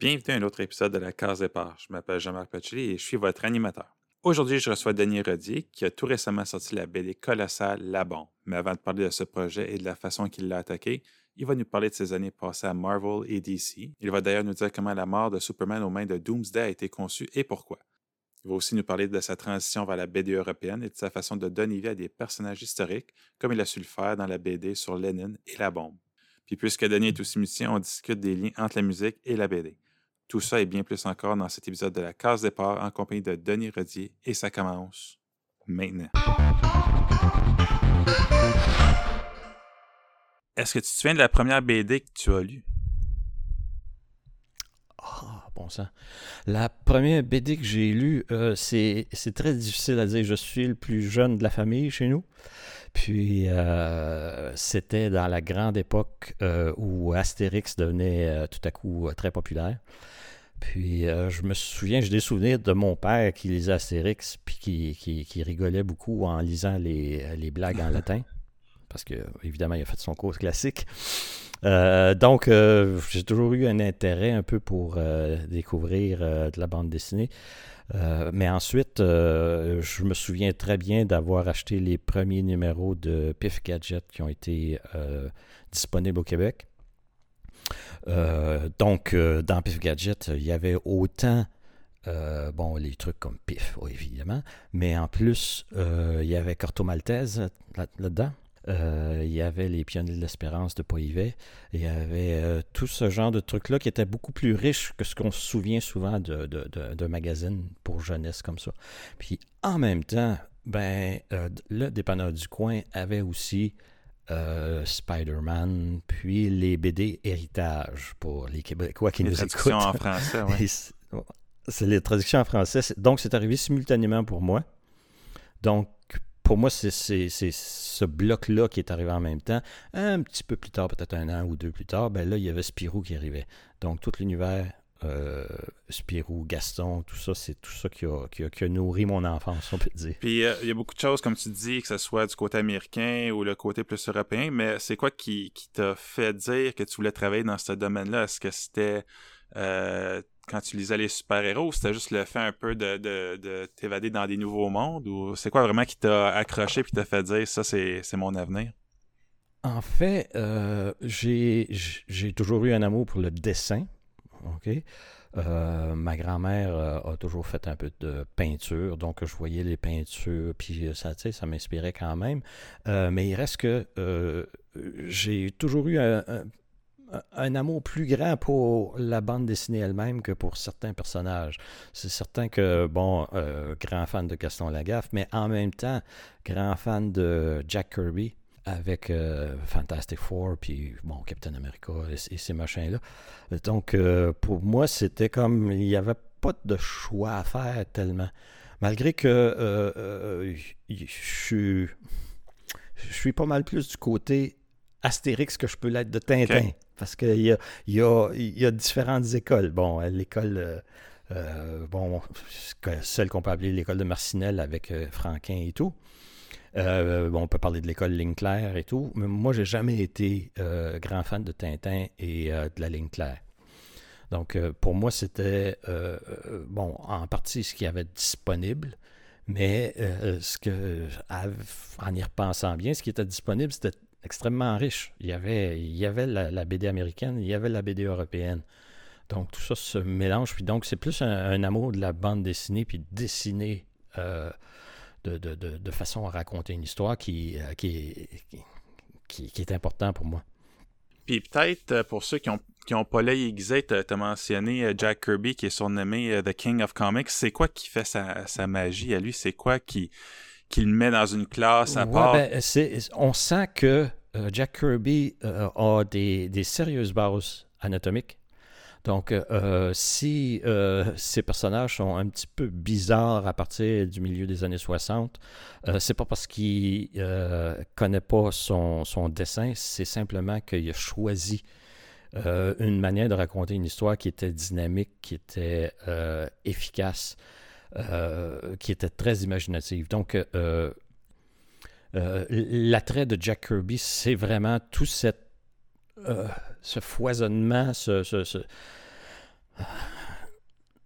Bienvenue à un autre épisode de la Case Départ. Je m'appelle Jean-Marc Pacheli et je suis votre animateur. Aujourd'hui, je reçois Denis Rodier qui a tout récemment sorti la BD colossale La Bombe. Mais avant de parler de ce projet et de la façon qu'il l'a attaqué, il va nous parler de ses années passées à Marvel et DC. Il va d'ailleurs nous dire comment la mort de Superman aux mains de Doomsday a été conçue et pourquoi. Il va aussi nous parler de sa transition vers la BD européenne et de sa façon de donner vie à des personnages historiques comme il a su le faire dans la BD sur Lénine et La Bombe. Puis puisque Denis est aussi musicien, on discute des liens entre la musique et la BD. Tout ça et bien plus encore dans cet épisode de la Case Départ en compagnie de Denis Rodier et ça commence maintenant. Est-ce que tu te souviens de la première BD que tu as lue? Ah, oh, bon sang. La première BD que j'ai lue, c'est très difficile à dire. Je suis le plus jeune de la famille chez nous. Puis, c'était dans la grande époque où Astérix devenait tout à coup très populaire. Puis, je me souviens, j'ai des souvenirs de mon père qui lisait Astérix puis qui rigolait beaucoup en lisant les blagues en latin. Parce que, évidemment, il a fait son cours classique. Donc, j'ai toujours eu un intérêt un peu pour découvrir de la bande dessinée. Mais ensuite, je me souviens très bien d'avoir acheté les premiers numéros de Pif Gadget qui ont été disponibles au Québec. Donc, dans Pif Gadget, il y avait autant... les trucs comme Pif, oui, évidemment. Mais en plus, il y avait Corto Maltese là-dedans. Il y avait les Pionniers de l'Espérance de Poivet. Il y avait tout ce genre de trucs-là qui étaient beaucoup plus riches que ce qu'on se souvient souvent de magazines pour jeunesse comme ça. Puis en même temps, le dépanneur du coin avait aussi Spider-Man, puis les BD Héritage pour les Québécois qui les nous écoutent. Les traductions en français, oui. C'est les traductions en français. Donc c'est arrivé simultanément pour moi. Donc, pour moi, c'est ce bloc-là qui est arrivé en même temps. Un petit peu plus tard, peut-être un an ou deux plus tard, là, il y avait Spirou qui arrivait. Donc, tout l'univers, Spirou, Gaston, tout ça, c'est tout ça qui a nourri mon enfance, on peut dire. Puis, il y a beaucoup de choses, comme tu dis, que ce soit du côté américain ou le côté plus européen, mais c'est quoi qui t'a fait dire que tu voulais travailler dans ce domaine-là? Est-ce que c'était... quand tu lisais les super-héros, c'était juste le fait un peu de t'évader dans des nouveaux mondes? Ou c'est quoi vraiment qui t'a accroché et qui t'a fait dire « ça, c'est mon avenir » ? En fait, j'ai toujours eu un amour pour le dessin. Okay? Ma grand-mère a toujours fait un peu de peinture, donc je voyais les peintures, puis ça m'inspirait quand même. Mais il reste que j'ai toujours eu un amour plus grand pour la bande dessinée elle-même que pour certains personnages. C'est certain que, grand fan de Gaston Lagaffe, mais en même temps, grand fan de Jack Kirby avec Fantastic Four, puis Captain America et ces machins-là. Donc, pour moi, c'était comme... Il n'y avait pas de choix à faire tellement. Malgré que je suis pas mal plus du côté Astérix que je peux l'être de Tintin. Okay. Parce qu'il y a différentes écoles. L'école, celle qu'on peut appeler l'école de Marcinelle avec Franquin et tout. On peut parler de l'école Ligne claire et tout. Mais moi, j'ai jamais été grand fan de Tintin et de la Ligne claire. Donc, pour moi, c'était, en partie ce qu'il y avait disponible. Mais en y repensant bien, ce qui était disponible, c'était extrêmement riche. Il y avait la BD américaine, il y avait la BD européenne. Donc, tout ça se mélange. Puis donc, c'est plus un amour de la bande dessinée, puis dessiner de façon à raconter une histoire qui est important pour moi. Puis peut-être, pour ceux qui ont pas l'œil aiguisé, t'as mentionné Jack Kirby, qui est surnommé « The King of Comics ». C'est quoi qui fait sa magie à lui? C'est quoi qu'il met dans une classe à part. On sent que Jack Kirby a des sérieuses bases anatomiques. Donc, si ces personnages sont un petit peu bizarres à partir du milieu des années 60, c'est pas parce qu'il connaît pas son dessin, c'est simplement qu'il a choisi une manière de raconter une histoire qui était dynamique, qui était efficace. Qui était très imaginative. Donc, l'attrait de Jack Kirby, c'est vraiment tout ce foisonnement,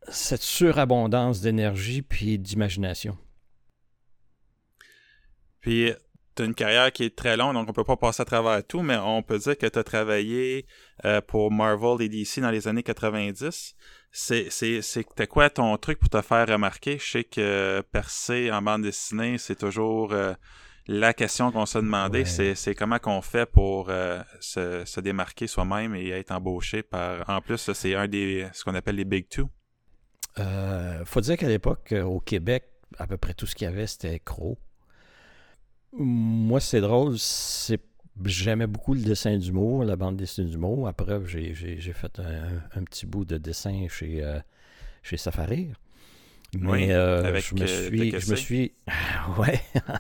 cette surabondance d'énergie puis d'imagination. Puis, tu as une carrière qui est très longue, donc on peut pas passer à travers tout, mais on peut dire que tu as travaillé pour Marvel et DC dans les années 90. C'était quoi ton truc pour te faire remarquer? Je sais que percer en bande dessinée, c'est toujours la question qu'on se demandait. Ouais. C'est comment qu'on fait pour se démarquer soi-même et être embauché par... En plus, c'est un des... ce qu'on appelle les Big Two. Faut dire qu'à l'époque, au Québec, à peu près tout ce qu'il y avait, c'était Croc. Moi, c'est drôle, j'aimais beaucoup le dessin d'humour, la bande dessinée d'humour. Après, j'ai fait un petit bout de dessin chez Safarir. Mais oui, avec je me suis ouais,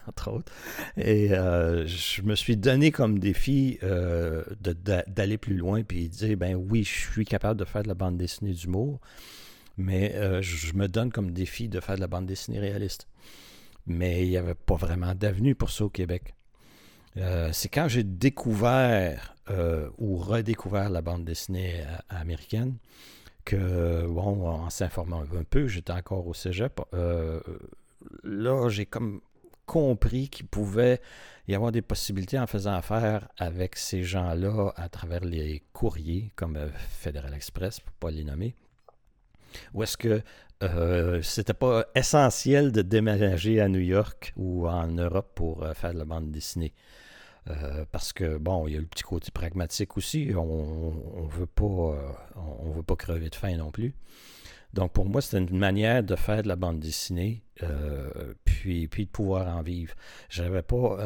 entre autres. Et je me suis donné comme défi d'aller plus loin puis dire, ben oui, je suis capable de faire de la bande dessinée d'humour, mais je me donne comme défi de faire de la bande dessinée réaliste. Mais il n'y avait pas vraiment d'avenue pour ça au Québec. C'est quand j'ai découvert ou redécouvert la bande dessinée américaine que, bon, en s'informant un peu, j'étais encore au cégep, là, j'ai comme compris qu'il pouvait y avoir des possibilités en faisant affaire avec ces gens-là à travers les courriers, comme Federal Express, pour ne pas les nommer. Ou est-ce que c'était pas essentiel de déménager à New York ou en Europe pour faire de la bande dessinée? Parce que, bon, il y a le petit côté pragmatique aussi. On veut pas crever de faim non plus. Donc, pour moi, c'était une manière de faire de la bande dessinée puis de pouvoir en vivre. Je n'avais pas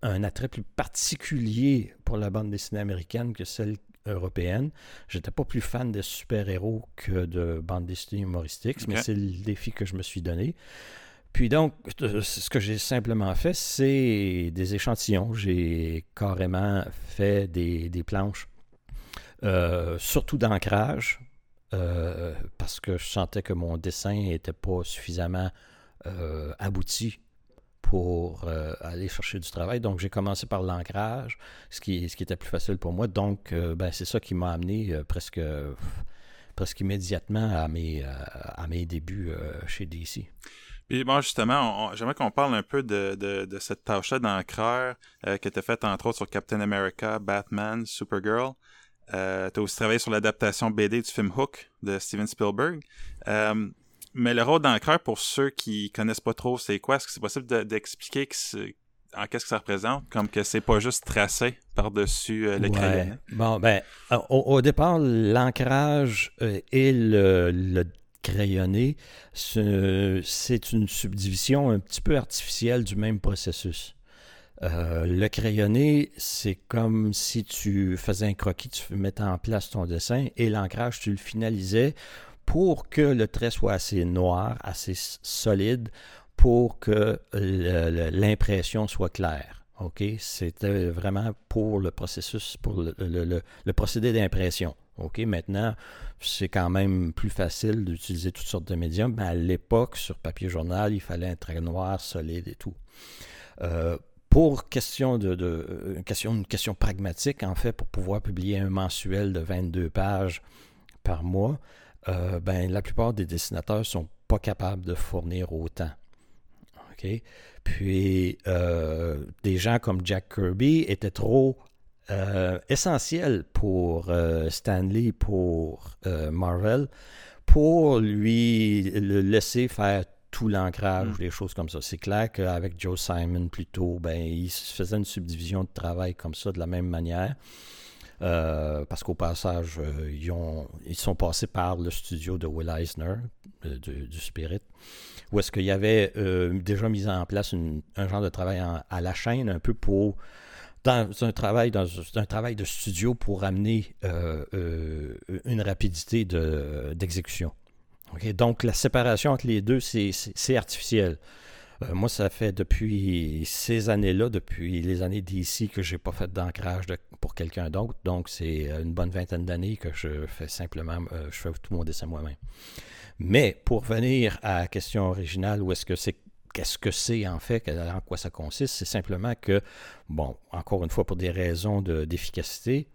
un attrait plus particulier pour la bande dessinée américaine que celle européenne. J'étais pas plus fan de super-héros que de bandes dessinées humoristiques, okay. Mais c'est le défi que je me suis donné. Puis donc, ce que j'ai simplement fait, c'est des échantillons. J'ai carrément fait des planches, surtout d'ancrage, parce que je sentais que mon dessin n'était pas suffisamment abouti pour aller chercher du travail. Donc, j'ai commencé par l'ancrage, ce qui était plus facile pour moi. Donc, c'est ça qui m'a amené presque immédiatement à mes débuts chez DC. Puis bon, justement, j'aimerais qu'on parle un peu de cette tâche-là d'ancreur que tu as faite, entre autres, sur Captain America, Batman, Supergirl. Tu as aussi travaillé sur l'adaptation BD du film Hook de Steven Spielberg. Mais le rôle d'ancreur, pour ceux qui connaissent pas trop, c'est quoi? Est-ce que c'est possible d'expliquer qu'est-ce que ça représente? Comme que c'est pas juste tracé par-dessus le crayon. Bon, au départ, l'ancrage et le crayonné, c'est une subdivision un petit peu artificielle du même processus. Le crayonné, c'est comme si tu faisais un croquis, tu mettais en place ton dessin et l'ancrage, tu le finalisais pour que le trait soit assez noir, assez solide, pour que l'impression soit claire. OK? C'était vraiment pour le processus, pour le procédé d'impression. OK, maintenant, c'est quand même plus facile d'utiliser toutes sortes de médiums, mais à l'époque, sur papier journal, il fallait un trait noir, solide et tout. Pour une question pragmatique, en fait, pour pouvoir publier un mensuel de 22 pages par mois, la plupart des dessinateurs ne sont pas capables de fournir autant. OK? Puis, des gens comme Jack Kirby étaient trop... essentiel pour Stan Lee, pour Marvel, pour lui le laisser faire tout l'ancrage, des choses comme ça. C'est clair qu'avec Joe Simon, plutôt, il faisait une subdivision de travail comme ça, de la même manière, parce qu'au passage, ils sont passés par le studio de Will Eisner, du Spirit, où est-ce qu'il y avait déjà mis en place un genre de travail à la chaîne, un peu pour... Dans un travail de studio pour amener une rapidité d'exécution. Okay? Donc, la séparation entre les deux, c'est artificiel. Moi, ça fait depuis ces années-là, depuis les années d'ici, que je n'ai pas fait d'ancrage pour quelqu'un d'autre. Donc, c'est une bonne vingtaine d'années que je fais tout mon dessin moi-même. Mais, pour revenir à la question originale, qu'est-ce que c'est en fait, en quoi ça consiste? C'est simplement que, bon, encore une fois, pour des raisons d'efficacité,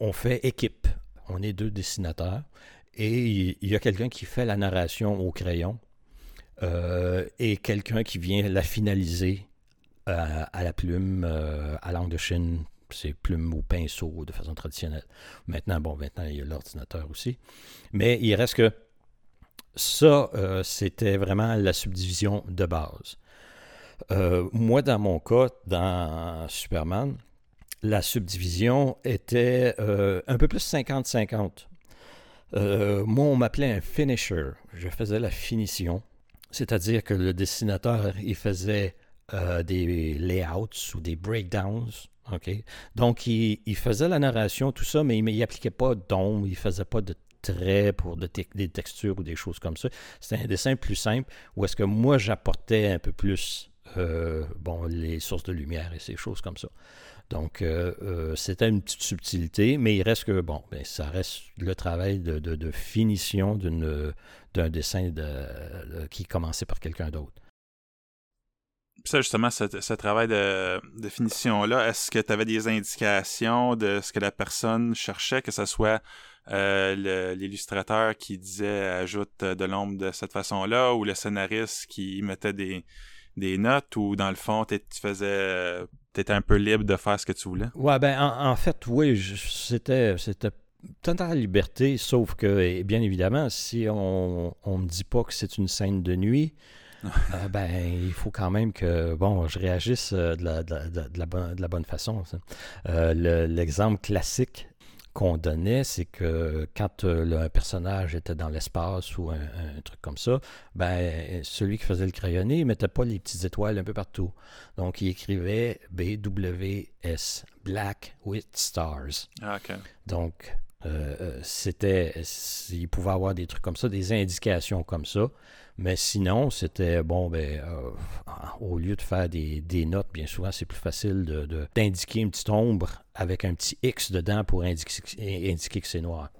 on fait équipe. On est deux dessinateurs Et il y a quelqu'un qui fait la narration au crayon et quelqu'un qui vient la finaliser à la plume, à l'encre de Chine, c'est plume ou pinceau de façon traditionnelle. Maintenant, bon, il y a l'ordinateur aussi. Mais il reste que ça, c'était vraiment la subdivision de base. Moi, dans mon cas, dans Superman, la subdivision était un peu plus 50-50. Moi, on m'appelait un finisher. Je faisais la finition, c'est-à-dire que le dessinateur, il faisait des layouts ou des breakdowns. Okay? Donc, il faisait la narration, tout ça, mais il n'appliquait pas d'ombre, il ne faisait pas de traits pour des textures ou des choses comme ça. C'était un dessin plus simple où est-ce que moi, j'apportais un peu plus les sources de lumière et ces choses comme ça. Donc, c'était une petite subtilité, mais il reste que, ça reste le travail de finition d'un dessin qui commençait par quelqu'un d'autre. Ça, justement, ce travail de finition-là, est-ce que tu avais des indications de ce que la personne cherchait, que ce soit l'illustrateur qui disait « ajoute de l'ombre de cette façon-là » ou le scénariste qui mettait des notes, ou dans le fond, tu faisais... t'étais un peu libre de faire ce que tu voulais? Ouais, en fait, oui, c'était totale liberté, sauf que, et bien évidemment, si on me dit pas que c'est une scène de nuit, il faut quand même que, je réagisse de la bonne façon. L'exemple classique qu'on donnait, c'est que quand un personnage était dans l'espace ou un truc comme ça, celui qui faisait le crayonné, il mettait pas les petites étoiles un peu partout. Donc, il écrivait BWS, Black with Stars. Okay. Donc, il pouvait avoir des trucs comme ça, des indications comme ça, mais sinon, c'était, au lieu de faire des notes, bien souvent, c'est plus facile d'indiquer une petite ombre avec un petit X dedans pour indiquer que c'est noir.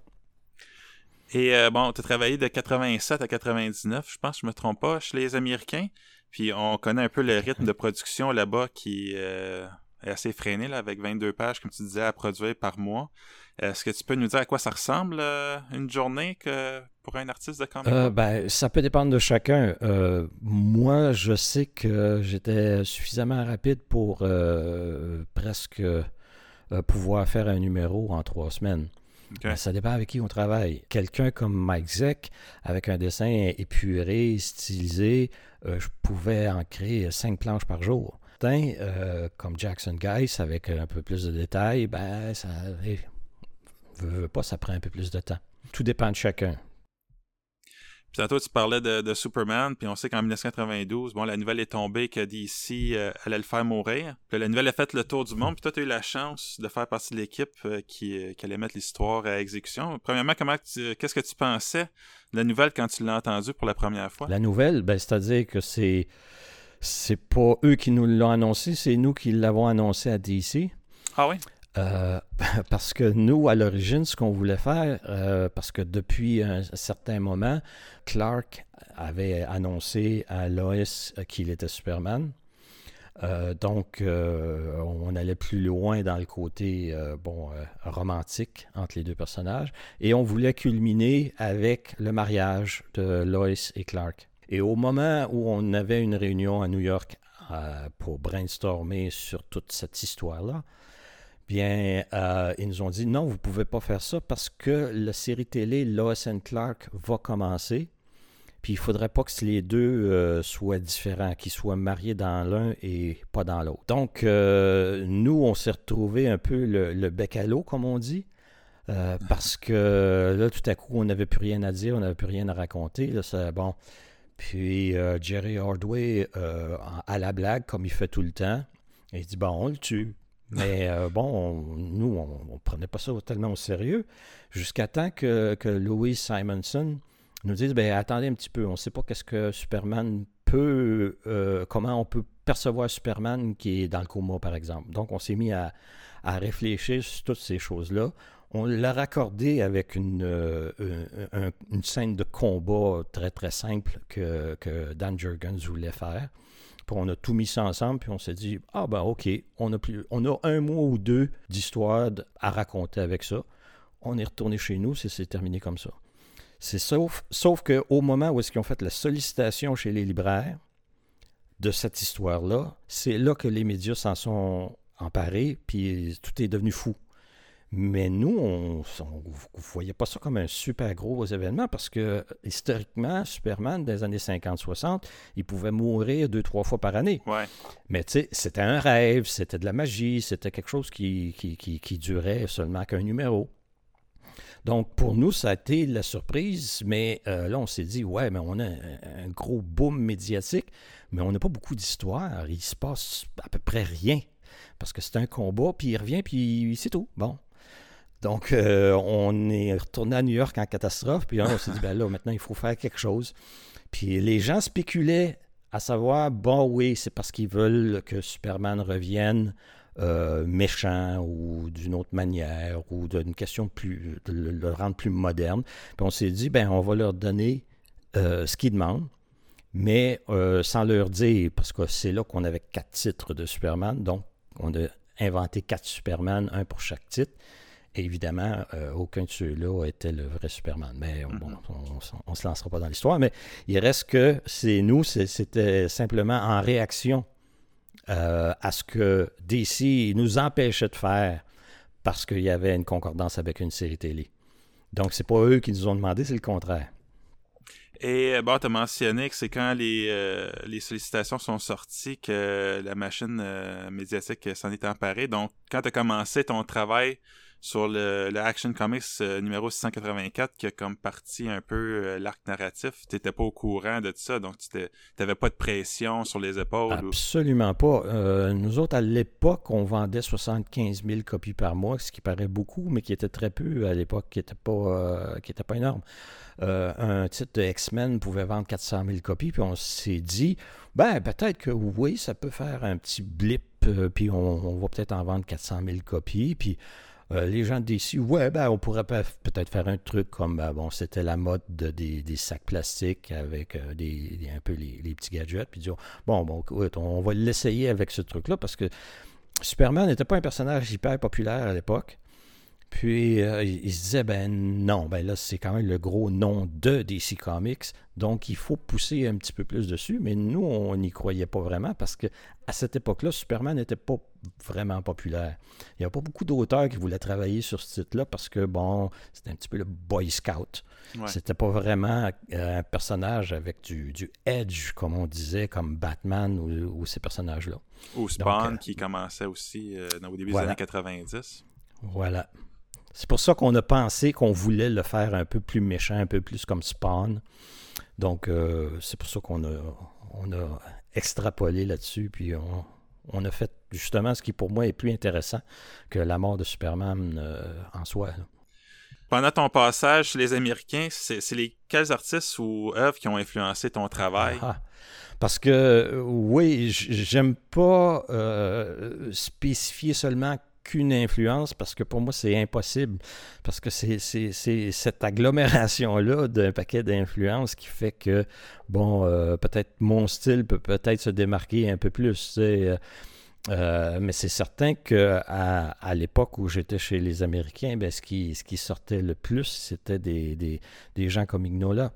Et tu as travaillé de 87 à 99, je pense, je ne me trompe pas, chez les Américains, puis on connaît un peu le rythme de production là-bas qui est assez freiné, là, avec 22 pages, comme tu disais, à produire par mois. Est-ce que tu peux nous dire à quoi ça ressemble une journée pour un artiste de comics? Ça peut dépendre de chacun. Moi, je sais que j'étais suffisamment rapide pour presque pouvoir faire un numéro en 3 semaines. Okay. Ça dépend avec qui on travaille. Quelqu'un comme Mike Zeck, avec un dessin épuré, stylisé, je pouvais en créer 5 planches par jour. Comme Jackson Geiss, avec un peu plus de détails, ça... Veux pas, ça prend un peu plus de temps. Tout dépend de chacun. Puis tantôt, tu parlais de Superman, puis on sait qu'en 1992, la nouvelle est tombée que DC allait le faire mourir. Puis la nouvelle a fait le tour du monde, puis toi, tu as eu la chance de faire partie de l'équipe qui allait mettre l'histoire à exécution. Premièrement, qu'est-ce que tu pensais de la nouvelle quand tu l'as entendue pour la première fois? La nouvelle, c'est-à-dire que c'est pas eux qui nous l'ont annoncé, c'est nous qui l'avons annoncé à DC. Ah oui? Parce que nous, à l'origine, ce qu'on voulait faire, parce que depuis un certain moment, Clark avait annoncé à Lois qu'il était Superman. Donc, on allait plus loin dans le côté romantique entre les deux personnages. Et on voulait culminer avec le mariage de Lois et Clark. Et au moment où on avait une réunion à New York pour brainstormer sur toute cette histoire-là, ils nous ont dit non, vous ne pouvez pas faire ça parce que la série télé Lois and Clark va commencer. Puis il ne faudrait pas que les deux soient différents, qu'ils soient mariés dans l'un et pas dans l'autre. Donc, nous, on s'est retrouvés un peu le bec à l'eau, comme on dit, parce que là, tout à coup, on n'avait plus rien à dire, on n'avait plus rien à raconter. Là, c'est bon. Puis Jerry Ordway, à la blague, comme il fait tout le temps, il dit on le tue. Mais nous, on ne prenait pas ça tellement au sérieux, jusqu'à temps que Louis Simonson nous dise, attendez un petit peu, on ne sait pas qu'est-ce que Superman peut, comment on peut percevoir Superman qui est dans le coma, par exemple. Donc, on s'est mis à réfléchir sur toutes ces choses-là. On l'a raccordé avec une scène de combat très, très simple que Dan Jurgens voulait faire. Puis on a tout mis ça ensemble, puis on s'est dit « Ah ben ok, on a un mois ou deux d'histoire à raconter avec ça. » On est retourné chez nous, c'est terminé comme ça. C'est sauf qu'au moment où est-ce qu'ils ont fait la sollicitation chez les libraires de cette histoire-là, c'est là que les médias s'en sont emparés, puis tout est devenu fou. Mais nous, on ne voyait pas ça comme un super gros événement parce que, historiquement, Superman, dans les années 50-60, il pouvait mourir 2-3 fois par année. Ouais. Mais tu sais, c'était un rêve, c'était de la magie, c'était quelque chose qui durait seulement qu'un numéro. Donc, pour nous, ça a été la surprise, mais là, on s'est dit, ouais, mais on a un gros boom médiatique, mais on n'a pas beaucoup d'histoire. Il se passe à peu près rien parce que c'est un combat, puis il revient, puis c'est tout. Bon. Donc, on est retourné à New York en catastrophe, puis là, on s'est dit, ben là, maintenant, il faut faire quelque chose. Puis les gens spéculaient à savoir, bon, oui, c'est parce qu'ils veulent que Superman revienne méchant ou d'une autre manière ou d'une question plus, de le rendre plus moderne. Puis on s'est dit, ben on va leur donner ce qu'ils demandent, mais sans leur dire, parce que c'est là qu'on avait 4 titres de Superman, donc on a inventé 4 Superman, un pour chaque titre. Et évidemment, aucun de ceux-là était le vrai Superman. Mais bon, on ne se lancera pas dans l'histoire. Mais il reste que c'est nous, c'était simplement en réaction à ce que DC nous empêchait de faire parce qu'il y avait une concordance avec une série télé. Donc, c'est pas eux qui nous ont demandé, c'est le contraire. Et bon, tu as mentionné que c'est quand les sollicitations sont sorties que la machine médiatique s'en est emparée. Donc, quand tu as commencé ton travail sur le Action Comics numéro 684, qui a comme partie un peu l'arc narratif, tu n'étais pas au courant de tout ça, donc tu n'avais pas de pression sur les épaules? Absolument pas. Nous autres, à l'époque, on vendait 75 000 copies par mois, ce qui paraît beaucoup, mais qui était très peu à l'époque, qui n'était pas énorme. Un titre de X-Men pouvait vendre 400 000 copies, puis on s'est dit, ben peut-être que oui, ça peut faire un petit blip, puis on va peut-être en vendre 400 000 copies, puis les gens d'ici, ouais, ben on pourrait peut-être faire un truc comme, ben, bon, c'était la mode des sacs plastiques avec un peu les petits gadgets, puis dire, bon, on va l'essayer avec ce truc-là, parce que Superman n'était pas un personnage hyper populaire à l'époque, puis il se disait, ben là, c'est quand même le gros nom de DC Comics, donc il faut pousser un petit peu plus dessus, mais nous, on n'y croyait pas vraiment, parce que à cette époque-là, Superman n'était pas vraiment populaire. Il n'y a pas beaucoup d'auteurs qui voulaient travailler sur ce titre-là parce que, bon, c'était un petit peu le Boy Scout. Ouais. C'était pas vraiment un personnage avec du edge, comme on disait, comme Batman ou ces personnages-là. Ou Spawn, donc, qui commençait aussi au début des années 90. Voilà. C'est pour ça qu'on a pensé qu'on voulait le faire un peu plus méchant, un peu plus comme Spawn. Donc, c'est pour ça qu'on a extrapolé là-dessus, puis on a fait justement ce qui pour moi est plus intéressant que la mort de Superman en soi. Là. Pendant ton passage chez les Américains, c'est quels artistes ou œuvres qui ont influencé ton travail? Parce que oui, j'aime pas spécifier seulement qu'une influence, parce que pour moi c'est impossible, parce que c'est cette agglomération-là d'un paquet d'influences qui fait que, bon, peut-être mon style peut peut-être se démarquer un peu plus, mais c'est certain qu'à l'époque où j'étais chez les Américains, ben, ce qui sortait le plus, c'était des gens comme Ignola,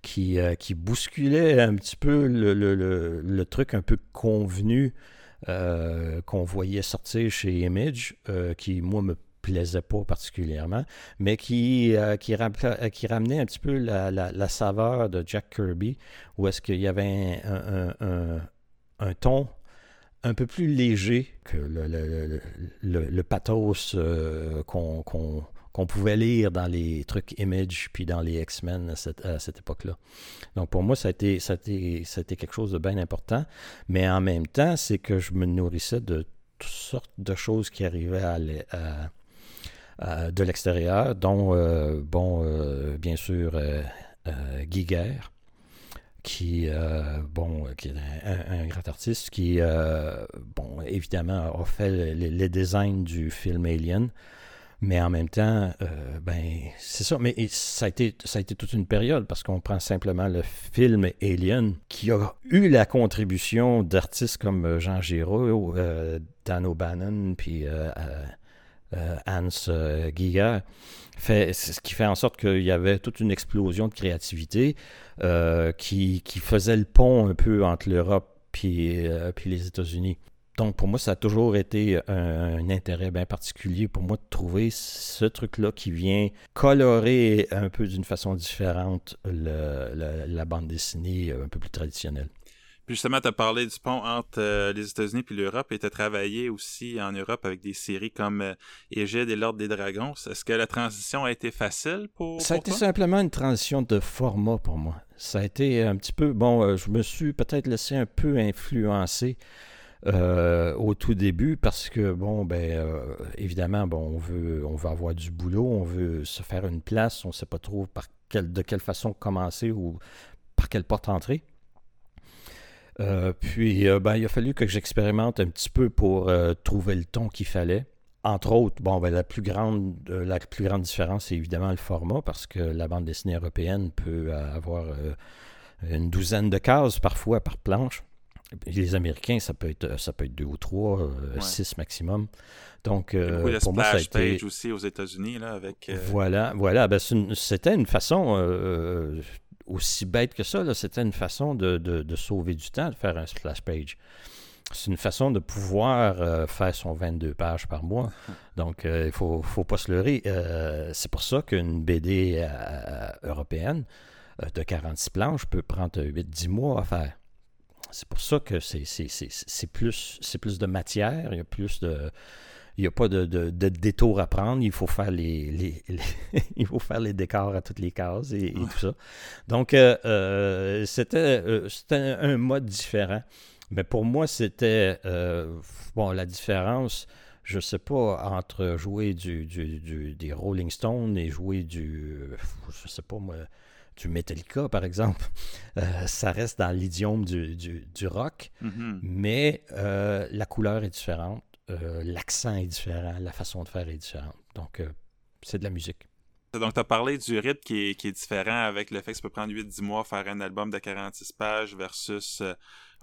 qui bousculaient un petit peu le truc un peu convenu qu'on voyait sortir chez Image, qui, moi, me plaisait pas particulièrement, mais qui ramenait un petit peu la saveur de Jack Kirby, où est-ce qu'il y avait un ton un peu plus léger que le pathos qu'on pouvait lire dans les trucs Image puis dans les X-Men à cette époque-là. Donc pour moi, ça a été quelque chose de bien important, mais en même temps, c'est que je me nourrissais de toutes sortes de choses qui arrivaient de l'extérieur, dont, bien sûr, Guy Guerre, qui est un grand artiste qui, évidemment, a fait les designs du film Alien. Mais en même temps, c'est ça. Mais ça a été toute une période, parce qu'on prend simplement le film Alien, qui a eu la contribution d'artistes comme Jean Giraud, Dan O'Bannon, puis Hans Giger. C'est ce qui fait en sorte qu'il y avait toute une explosion de créativité qui faisait le pont un peu entre l'Europe puis les États-Unis. Donc pour moi, ça a toujours été un intérêt bien particulier pour moi de trouver ce truc-là qui vient colorer un peu d'une façon différente la bande dessinée un peu plus traditionnelle. Puis justement, tu as parlé du pont entre les États-Unis et l'Europe et tu as travaillé aussi en Europe avec des séries comme Égide et l'Ordre des Dragons. Est-ce que la transition a été facile pour toi? Ça a été simplement une transition de format pour moi. Ça a été un petit peu... je me suis peut-être laissé un peu influencer au tout début parce que, évidemment, on veut avoir du boulot, on veut se faire une place, on ne sait pas trop de quelle façon commencer ou par quelle porte entrer. Puis, il a fallu que j'expérimente un petit peu pour trouver le ton qu'il fallait. Entre autres, la plus grande différence, c'est évidemment le format, parce que la bande dessinée européenne peut avoir une douzaine de cases parfois par planche. Les Américains, ça peut être 2 ou 3, 6 maximum. Donc, pour moi, ça a été... page aussi aux États-Unis, là, avec... Voilà. C'était une façon... aussi bête que ça, là, c'était une façon de sauver du temps, de faire un splash page. C'est une façon de pouvoir faire son 22 pages par mois. Donc, il faut pas se leurrer. C'est pour ça qu'une BD européenne de 46 planches peut prendre 8-10 mois à faire. C'est pour ça que c'est plus de matière, il y a plus de... Il n'y a pas de détour à prendre. Il faut faire les décors à toutes les cases et tout ça. Donc, c'était un mode différent. Mais pour moi, c'était... la différence, je ne sais pas, entre jouer des Rolling Stones et jouer du Metallica, par exemple, ça reste dans l'idiome du rock. Mm-hmm. Mais la couleur est différente. L'accent est différent, la façon de faire est différente. Donc, c'est de la musique. Donc, tu as parlé du rythme qui est différent avec le fait que ça peut prendre 8-10 mois faire un album de 46 pages versus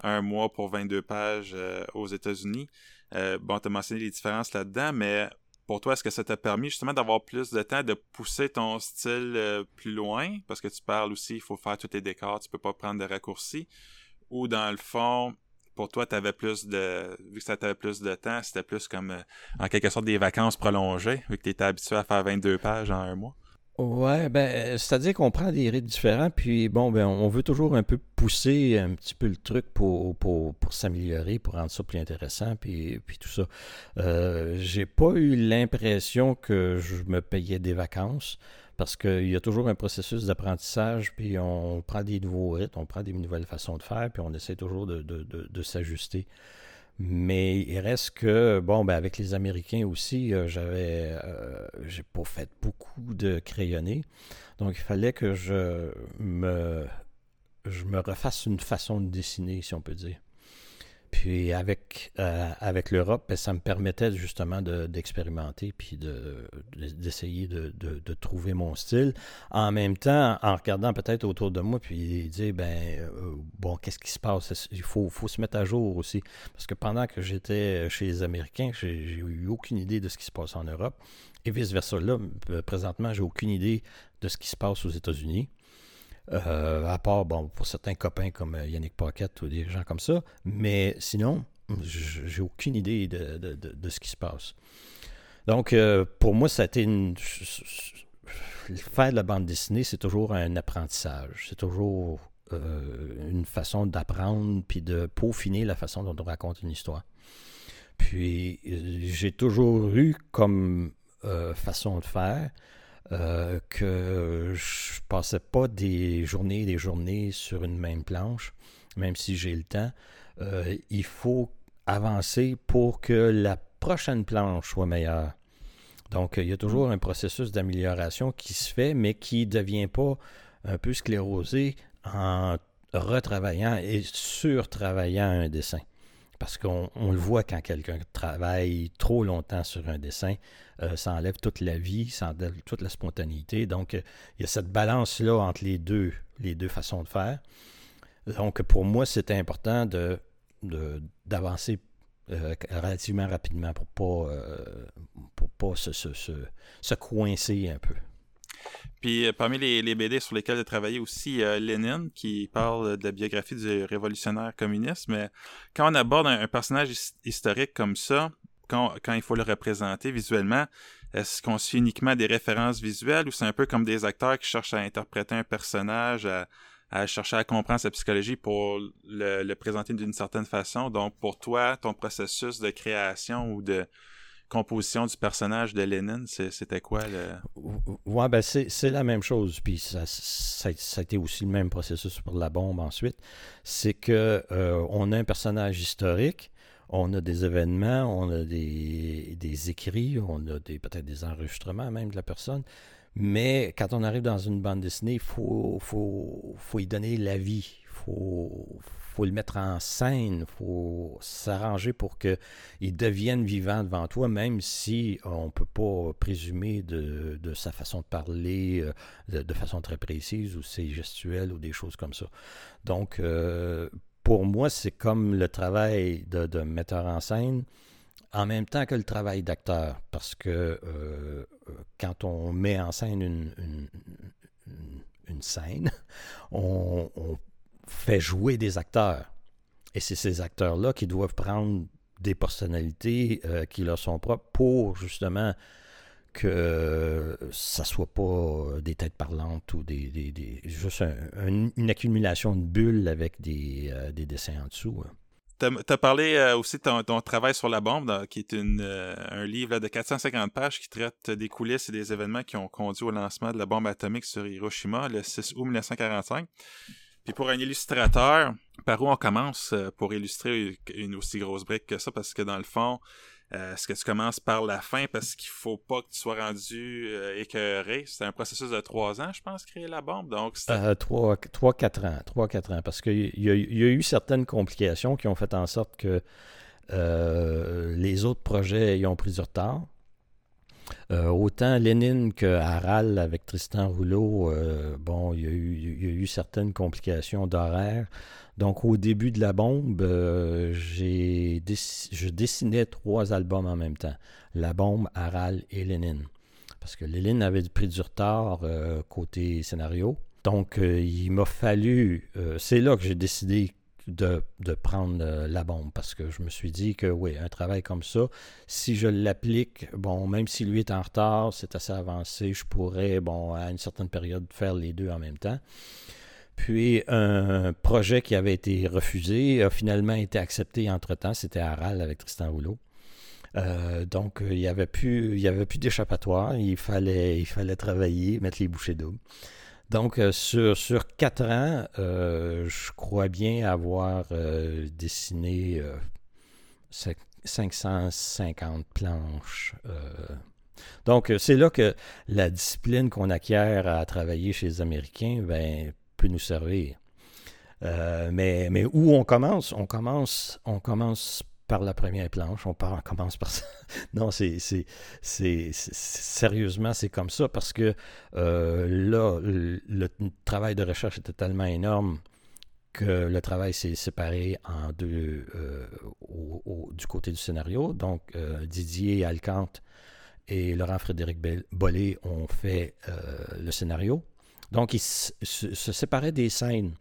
un mois pour 22 pages aux États-Unis. Tu as mentionné les différences là-dedans, mais pour toi, est-ce que ça t'a permis justement d'avoir plus de temps de pousser ton style plus loin? Parce que tu parles aussi, il faut faire tous les décors, tu peux pas prendre de raccourcis. Ou dans le fond... Pour toi, vu que ça t'avait plus de temps, c'était plus comme, en quelque sorte, des vacances prolongées, vu que tu étais habitué à faire 22 pages en un mois. Ouais, c'est-à-dire qu'on prend des rythmes différents, puis on veut toujours un peu pousser un petit peu le truc pour s'améliorer, pour rendre ça plus intéressant, puis tout ça. J'ai pas eu l'impression que je me payais des vacances, parce qu'il y a toujours un processus d'apprentissage, puis on prend des nouveaux rythmes, on prend des nouvelles façons de faire, puis on essaie toujours de s'ajuster. Mais il reste que, avec les Américains aussi, j'ai pas fait beaucoup de crayonnés, donc il fallait que je me refasse une façon de dessiner, si on peut dire. Puis avec l'Europe, ça me permettait justement d'expérimenter puis d'essayer de trouver mon style. En même temps, en regardant peut-être autour de moi, puis dire, qu'est-ce qui se passe? Il faut se mettre à jour aussi. Parce que pendant que j'étais chez les Américains, j'ai eu aucune idée de ce qui se passe en Europe. Et vice-versa, là, présentement, j'ai aucune idée de ce qui se passe aux États-Unis. À part, pour certains copains comme Yannick Paquette ou des gens comme ça. Mais sinon, j'ai aucune idée de ce qui se passe. Donc, pour moi, ça a été faire de la bande dessinée, c'est toujours un apprentissage. C'est toujours une façon d'apprendre puis de peaufiner la façon dont on raconte une histoire. Puis, j'ai toujours eu comme façon de faire... que je passais pas des journées sur une même planche, même si j'ai le temps. Il faut avancer pour que la prochaine planche soit meilleure. Donc, il y a toujours un processus d'amélioration qui se fait, mais qui ne devient pas un peu sclérosé en retravaillant et surtravaillant un dessin. Parce qu'on le voit quand quelqu'un travaille trop longtemps sur un dessin, ça enlève toute la vie, ça enlève toute la spontanéité. Donc, il y a cette balance-là entre les deux façons de faire. Donc, pour moi, c'était important d'avancer relativement rapidement pour pas se coincer un peu. Puis parmi les BD sur lesquels j'ai travaillé aussi, Lénine, qui parle de la biographie du révolutionnaire communiste, mais quand on aborde un personnage historique comme ça, quand il faut le représenter visuellement, est-ce qu'on suit uniquement des références visuelles ou c'est un peu comme des acteurs qui cherchent à interpréter un personnage, à chercher à comprendre sa psychologie pour le présenter d'une certaine façon? Donc pour toi, ton processus de création ou de composition du personnage de Lénine, c'était quoi? Oui, ben c'est la même chose. Puis ça a été aussi le même processus pour La Bombe ensuite. C'est que on a un personnage historique, on a des événements, on a des écrits, on a peut-être des enregistrements même de la personne. Mais quand on arrive dans une bande dessinée, il faut y donner la vie. Il faut le mettre en scène. Il faut s'arranger pour qu'il devienne vivant devant toi, même si on ne peut pas présumer de sa façon de parler de façon très précise ou ses gestuels ou des choses comme ça. Donc, pour moi, c'est comme le travail de metteur en scène en même temps que le travail d'acteur. Parce que quand on met en scène une scène, on fait jouer des acteurs. Et c'est ces acteurs-là qui doivent prendre des personnalités qui leur sont propres pour justement que ça soit pas des têtes parlantes ou des juste une accumulation de bulles avec des dessins en dessous. Hein. T'as parlé aussi de ton travail sur La Bombe, qui est un livre de 450 pages qui traite des coulisses et des événements qui ont conduit au lancement de la bombe atomique sur Hiroshima le 6 août 1945. Puis pour un illustrateur, par où on commence pour illustrer une aussi grosse brique que ça? Parce que dans le fond, est-ce que tu commences par la fin parce qu'il faut pas que tu sois rendu écœuré? C'est un processus de 3 ans, je pense, créer La Bombe. Donc 3-4 ans. Parce qu'il y a eu certaines complications qui ont fait en sorte que les autres projets y ont pris du retard. Autant Lénine que Aral avec Tristan Rouleau, il y a eu certaines complications d'horaire. Donc, au début de La Bombe, je dessinais 3 albums en même temps. La Bombe, Aral et Lénine. Parce que Lénine avait pris du retard côté scénario. Donc, il m'a fallu... c'est là que j'ai décidé de prendre La Bombe, parce que je me suis dit que oui, un travail comme ça, si je l'applique, même si lui est en retard, c'est assez avancé, je pourrais, à une certaine période, faire les deux en même temps. Puis un projet qui avait été refusé a finalement été accepté entre-temps, c'était Aral avec Tristan Rouleau. Donc, il n'y avait plus d'échappatoire, il fallait travailler, mettre les bouchées doubles. Donc, sur 4 ans, je crois bien avoir dessiné 550 planches. Donc, c'est là que la discipline qu'on acquiert à travailler chez les Américains peut nous servir. Mais où on commence? On commence par la première planche, on commence par ça. Non, c'est sérieusement, c'est comme ça, parce que là, le travail de recherche était tellement énorme que le travail s'est séparé en deux du côté du scénario. Donc, Didier Alcante et Laurent-Frédéric Bollé ont fait le scénario. Donc, ils se séparaient des scènes.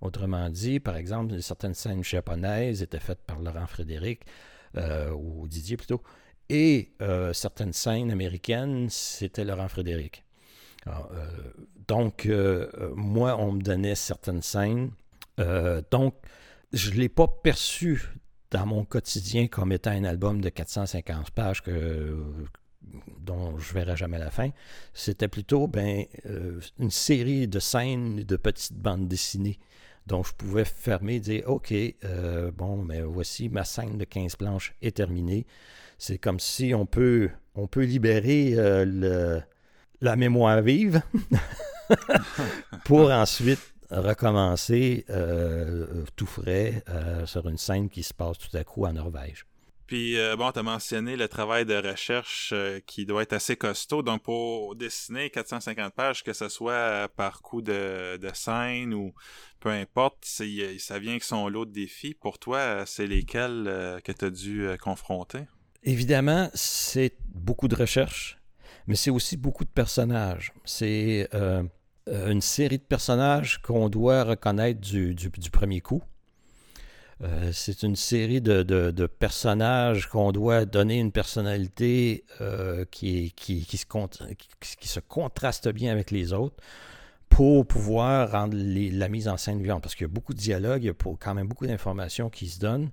Autrement dit, par exemple, certaines scènes japonaises étaient faites par Laurent-Frédéric, ou Didier plutôt, et certaines scènes américaines, c'était Laurent-Frédéric. Donc, moi, on me donnait certaines scènes. Donc, je ne l'ai pas perçu dans mon quotidien comme étant un album de 450 pages dont je ne verrai jamais la fin. C'était plutôt une série de scènes, de petites bandes dessinées. Donc, je pouvais fermer et dire, OK, mais voici, ma scène de 15 planches est terminée. C'est comme si on peut libérer la mémoire vive pour ensuite recommencer tout frais sur une scène qui se passe tout à coup en Norvège. Puis, bon, tu as mentionné le travail de recherche qui doit être assez costaud. Donc, pour dessiner 450 pages, que ce soit par coup de scène ou peu importe, ça vient avec son lot de défis. Pour toi, c'est lesquels que tu as dû confronter? Évidemment, c'est beaucoup de recherche, mais c'est aussi beaucoup de personnages. C'est une série de personnages qu'on doit reconnaître du premier coup. C'est une série de personnages qu'on doit donner une personnalité qui se contraste bien avec les autres pour pouvoir rendre la mise en scène vivante. Parce qu'il y a beaucoup de dialogues, il y a quand même beaucoup d'informations qui se donnent,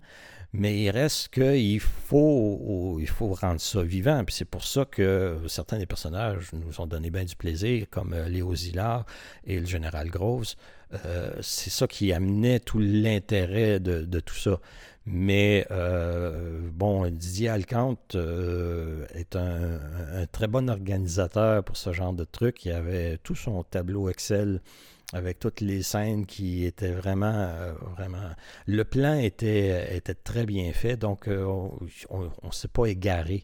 mais il reste qu'il faut rendre ça vivant. Puis c'est pour ça que certains des personnages nous ont donné bien du plaisir, comme Léo Szilard et le général Groves. C'est ça qui amenait tout l'intérêt de tout ça. Mais bon, Didier Alcante est un très bon organisateur pour ce genre de truc. Il avait tout son tableau Excel avec toutes les scènes qui étaient vraiment... Le plan était très bien fait, donc on ne s'est pas égaré.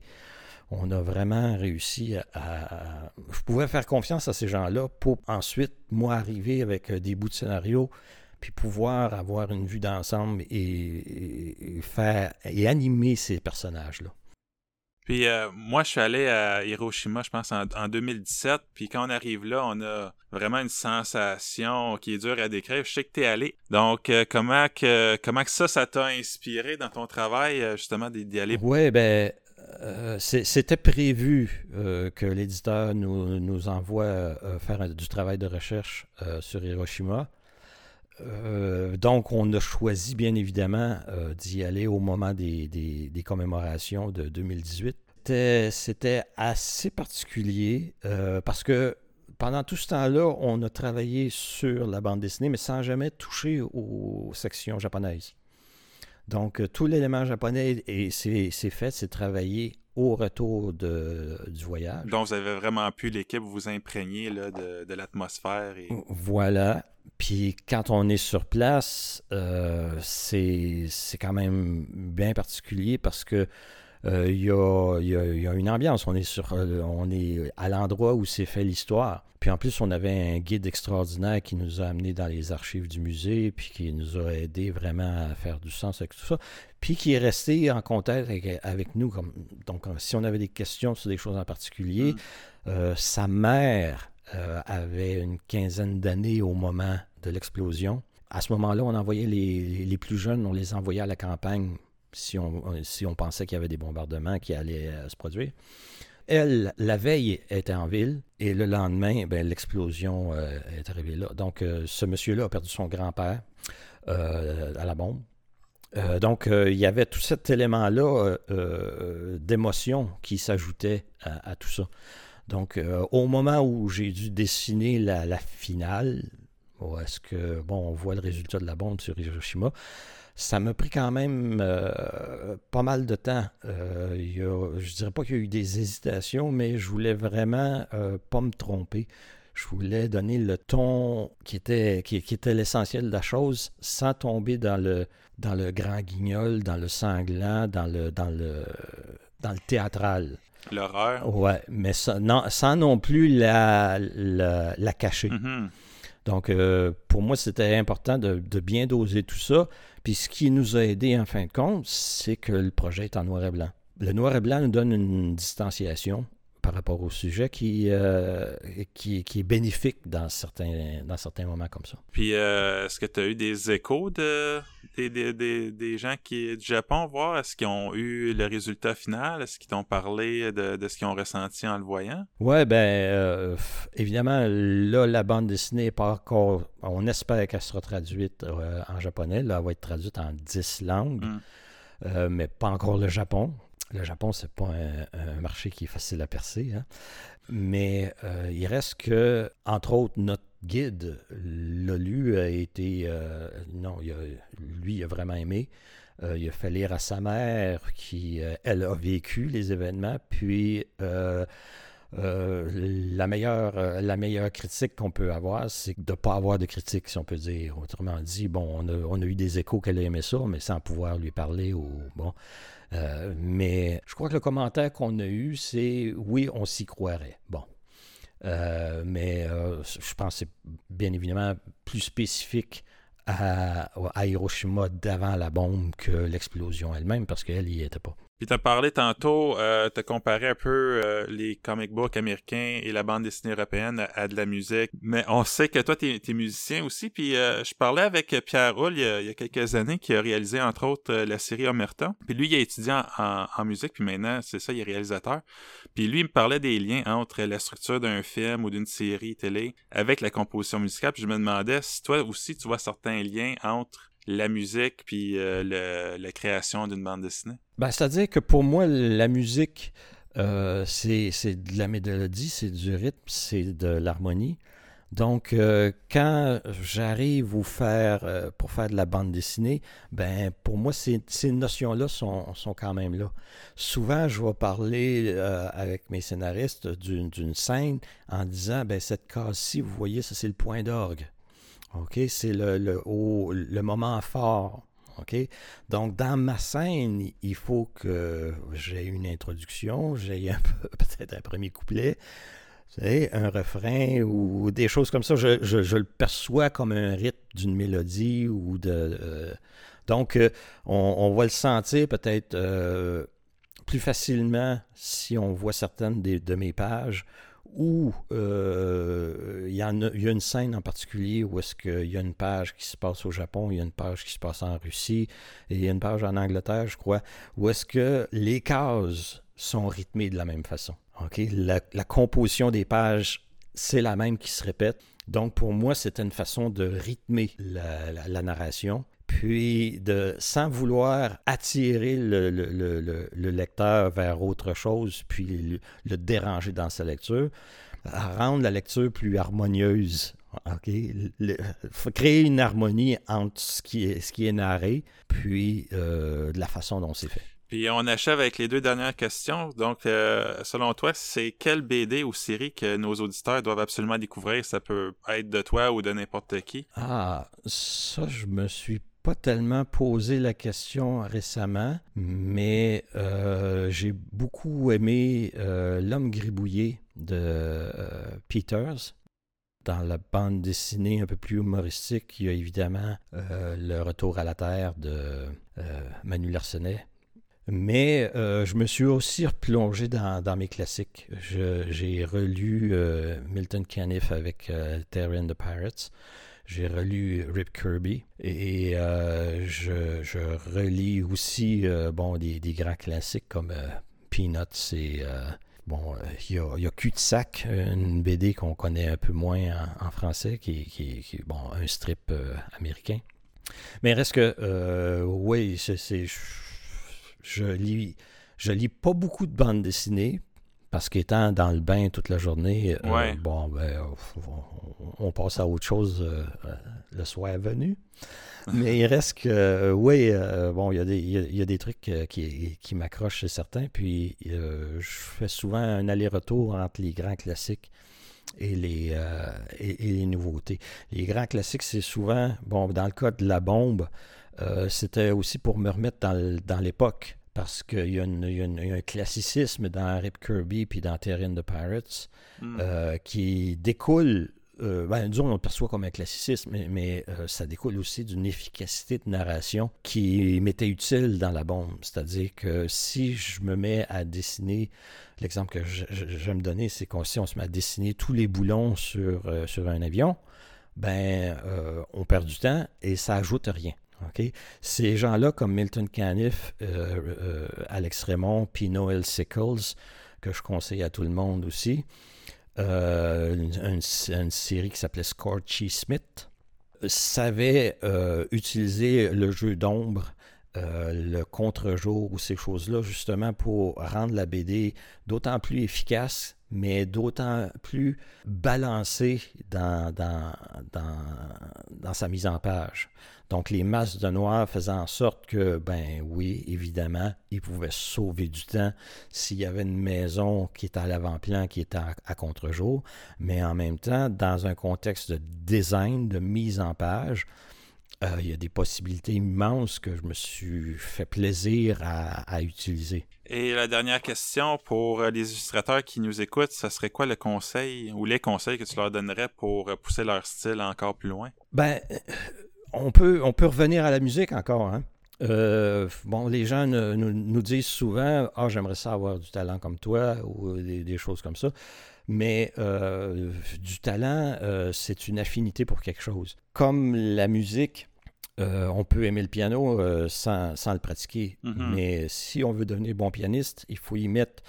On a vraiment réussi à... Je pouvais faire confiance à ces gens-là pour ensuite, moi, arriver avec des bouts de scénario puis pouvoir avoir une vue d'ensemble et animer ces personnages-là. Puis moi, je suis allé à Hiroshima, je pense, en 2017. Puis quand on arrive là, on a vraiment une sensation qui est dure à décrire. Je sais que t'es allé. Donc, comment que ça t'a inspiré dans ton travail, justement, d'y aller? Oui, bien... C'était prévu que l'éditeur nous envoie faire du travail de recherche sur Hiroshima. Donc, on a choisi, bien évidemment, d'y aller au moment des commémorations de 2018. C'était assez particulier parce que pendant tout ce temps-là, on a travaillé sur la bande dessinée, mais sans jamais toucher aux sections japonaises. Donc, tout l'élément japonais, c'est fait, c'est travaillé au retour du voyage. Donc, vous avez vraiment pu, l'équipe, vous imprégner là, de l'atmosphère. Et... Voilà. Puis, quand on est sur place, c'est quand même bien particulier parce que il y a une ambiance. On est à l'endroit où s'est fait l'histoire. Puis en plus, on avait un guide extraordinaire qui nous a amenés dans les archives du musée, puis qui nous a aidés vraiment à faire du sens avec tout ça, puis qui est resté en contact avec nous. Donc, si on avait des questions sur des choses en particulier, sa mère avait une quinzaine d'années au moment de l'explosion. À ce moment-là, on envoyait les plus jeunes, on les envoyait à la campagne. Si on pensait qu'il y avait des bombardements qui allaient se produire. Elle, la veille, était en ville et le lendemain, l'explosion est arrivée là. Donc, ce monsieur-là a perdu son grand-père à la bombe. Donc, il y avait tout cet élément-là d'émotion qui s'ajoutait à tout ça. Donc, au moment où j'ai dû dessiner la finale, est-ce que, on voit le résultat de la bombe sur Hiroshima? Ça m'a pris quand même pas mal de temps. Je dirais pas qu'il y a eu des hésitations, mais je voulais vraiment pas me tromper. Je voulais donner le ton qui était l'essentiel de la chose sans tomber dans le grand guignol, dans le sanglant, dans le théâtral. L'horreur. Ouais, mais sans non plus la cacher. Mm-hmm. Donc, pour moi, c'était important de bien doser tout ça. Puis ce qui nous a aidé, en fin de compte, c'est que le projet est en noir et blanc. Le noir et blanc nous donne une distanciation par rapport au sujet qui est bénéfique dans certains moments comme ça. Puis, est-ce que tu as eu des échos des gens du Japon, voir? Est-ce qu'ils ont eu le résultat final? Est-ce qu'ils t'ont parlé de ce qu'ils ont ressenti en le voyant? Oui, évidemment, là, la bande dessinée n'est pas encore... On espère qu'elle sera traduite en japonais. Là, elle va être traduite en 10 langues, mais pas encore le Japon. Le Japon, c'est pas un marché qui est facile à percer, hein? Mais il reste que, entre autres, notre guide, Lolu, a été... lui, il a vraiment aimé. Il a fait lire à sa mère qui, elle, a vécu les événements. Puis, la meilleure critique qu'on peut avoir, c'est de ne pas avoir de critique, si on peut dire. Autrement dit, on a eu des échos qu'elle a aimé ça, mais sans pouvoir lui parler. Mais je crois que le commentaire qu'on a eu, c'est « oui, on s'y croirait ». Bon. Mais je pense que c'est bien évidemment plus spécifique à Hiroshima d'avant la bombe que l'explosion elle-même, parce qu'elle n'y était pas. Puis t'as parlé tantôt, t'as comparé un peu les comic books américains et la bande dessinée européenne à de la musique. Mais on sait que toi, t'es musicien aussi. Puis je parlais avec Pierre Houle il y a quelques années, qui a réalisé entre autres la série Omerta. Puis lui, il est étudiant en musique, puis maintenant, c'est ça, il est réalisateur. Puis lui, il me parlait des liens entre la structure d'un film ou d'une série télé avec la composition musicale. Puis je me demandais si toi aussi, tu vois certains liens entre la musique puis la création d'une bande dessinée? Ben, c'est-à-dire que pour moi, la musique, c'est de la mélodie, c'est du rythme, c'est de l'harmonie. Donc, quand j'arrive pour faire de la bande dessinée, ben pour moi, ces notions-là sont quand même là. Souvent, je vais parler avec mes scénaristes d'une scène en disant, ben cette case-ci, vous voyez, ça c'est le point d'orgue. OK, c'est le moment fort. OK? Donc, dans ma scène, il faut que j'ai une introduction, j'ai peut-être un premier couplet, vous savez, un refrain ou des choses comme ça. Je le perçois comme un rythme d'une mélodie ou de. Donc, on va le sentir peut-être plus facilement si on voit certaines de mes pages. Ou il y a une scène en particulier où est-ce qu'il y a une page qui se passe au Japon, il y a une page qui se passe en Russie, et il y a une page en Angleterre, je crois, où est-ce que les cases sont rythmées de la même façon. Okay? La composition des pages, c'est la même qui se répète. Donc, pour moi, c'était une façon de rythmer la narration, puis sans vouloir attirer le lecteur vers autre chose, puis le déranger dans sa lecture, rendre la lecture plus harmonieuse. Okay? Faut créer une harmonie entre ce qui est narré, puis la façon dont c'est fait. Puis on achève avec les deux dernières questions. Donc, selon toi, c'est quelle BD ou série que nos auditeurs doivent absolument découvrir? Ça peut être de toi ou de n'importe qui. Ah, ça, je me suis pas tellement posé la question récemment, mais j'ai beaucoup aimé L'Homme Gribouillé de Peters. Dans la bande dessinée un peu plus humoristique, il y a évidemment Le Retour à la Terre de Manu Larcenet. Mais je me suis aussi replongé dans mes classiques. J'ai relu Milton Caniff avec Terry and the Pirates. J'ai relu Rip Kirby et je relis aussi des grands classiques comme Peanuts et il y a Cul-de-sac, une BD qu'on connaît un peu moins en français, qui est un strip américain. Mais reste que oui, je lis pas beaucoup de bandes dessinées. Parce qu'étant dans le bain toute la journée, ouais. On passe à autre chose le soir venu. Mais il reste que, il y a des trucs qui m'accrochent, c'est certain. Puis je fais souvent un aller-retour entre les grands classiques et les nouveautés. Les grands classiques, c'est souvent, dans le cas de La Bombe, c'était aussi pour me remettre dans l'époque. Parce qu'il y a un classicisme dans Rip Kirby puis dans Terry and the Pirates qui découle, disons, on le perçoit comme un classicisme, mais ça découle aussi d'une efficacité de narration qui m'était utile dans La Bombe. C'est-à-dire que si je me mets à dessiner, l'exemple que j'aime donner, c'est que si on se met à dessiner tous les boulons sur un avion, on perd du temps et ça n'ajoute rien. Okay. Ces gens-là, comme Milton Caniff, Alex Raymond, puis Noel Sickles, que je conseille à tout le monde aussi, une série qui s'appelait Scorchy Smith, savait utiliser le jeu d'ombre, le contre-jour ou ces choses-là, justement pour rendre la BD d'autant plus efficace, mais d'autant plus balancée dans sa mise en page. Donc, les masses de noir faisant en sorte que, oui, évidemment, ils pouvaient sauver du temps s'il y avait une maison qui était à l'avant-plan, qui était à contre-jour, mais en même temps, dans un contexte de design, de mise en page, il y a des possibilités immenses que je me suis fait plaisir à utiliser. Et la dernière question pour les illustrateurs qui nous écoutent, ça serait quoi le conseil ou les conseils que tu leur donnerais pour pousser leur style encore plus loin? Ben, on peut revenir à la musique encore, hein? Bon, les gens nous disent souvent « Ah, j'aimerais ça avoir du talent comme toi » ou des choses comme ça. Mais du talent, c'est une affinité pour quelque chose. Comme la musique, on peut aimer le piano sans le pratiquer. Mm-hmm. Mais si on veut devenir bon pianiste, il faut y mettre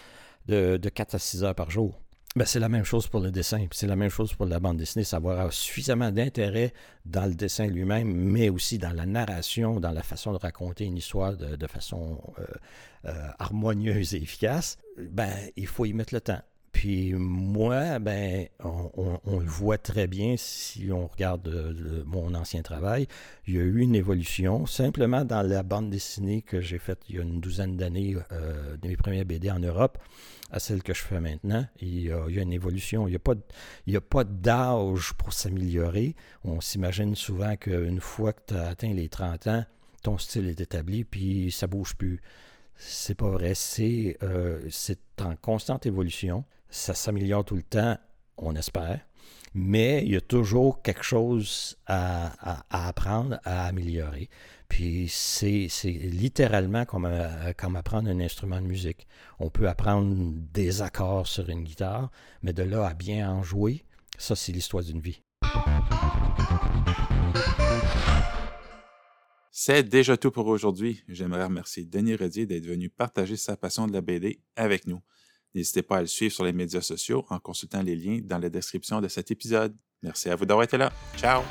de 4 à 6 heures par jour. Ben, c'est la même chose pour le dessin, c'est la même chose pour la bande dessinée, savoir suffisamment d'intérêt dans le dessin lui-même, mais aussi dans la narration, dans la façon de raconter une histoire de façon harmonieuse et efficace, ben, il faut y mettre le temps. Puis moi, ben, on le voit très bien si on regarde mon ancien travail. Il y a eu une évolution simplement dans la bande dessinée que j'ai faite il y a une douzaine d'années de mes premières BD en Europe à celle que je fais maintenant. Il y a une évolution. Il n'y a pas d'âge pour s'améliorer. On s'imagine souvent qu'une fois que tu as atteint les 30 ans, ton style est établi puis ça ne bouge plus. C'est pas vrai. C'est en constante évolution. Ça s'améliore tout le temps, on espère, mais il y a toujours quelque chose à apprendre, à améliorer. Puis c'est littéralement comme apprendre un instrument de musique. On peut apprendre des accords sur une guitare, mais de là à bien en jouer, ça c'est l'histoire d'une vie. C'est déjà tout pour aujourd'hui. J'aimerais remercier Denis Rodier d'être venu partager sa passion de la BD avec nous. N'hésitez pas à le suivre sur les médias sociaux en consultant les liens dans la description de cet épisode. Merci à vous d'avoir été là. Ciao!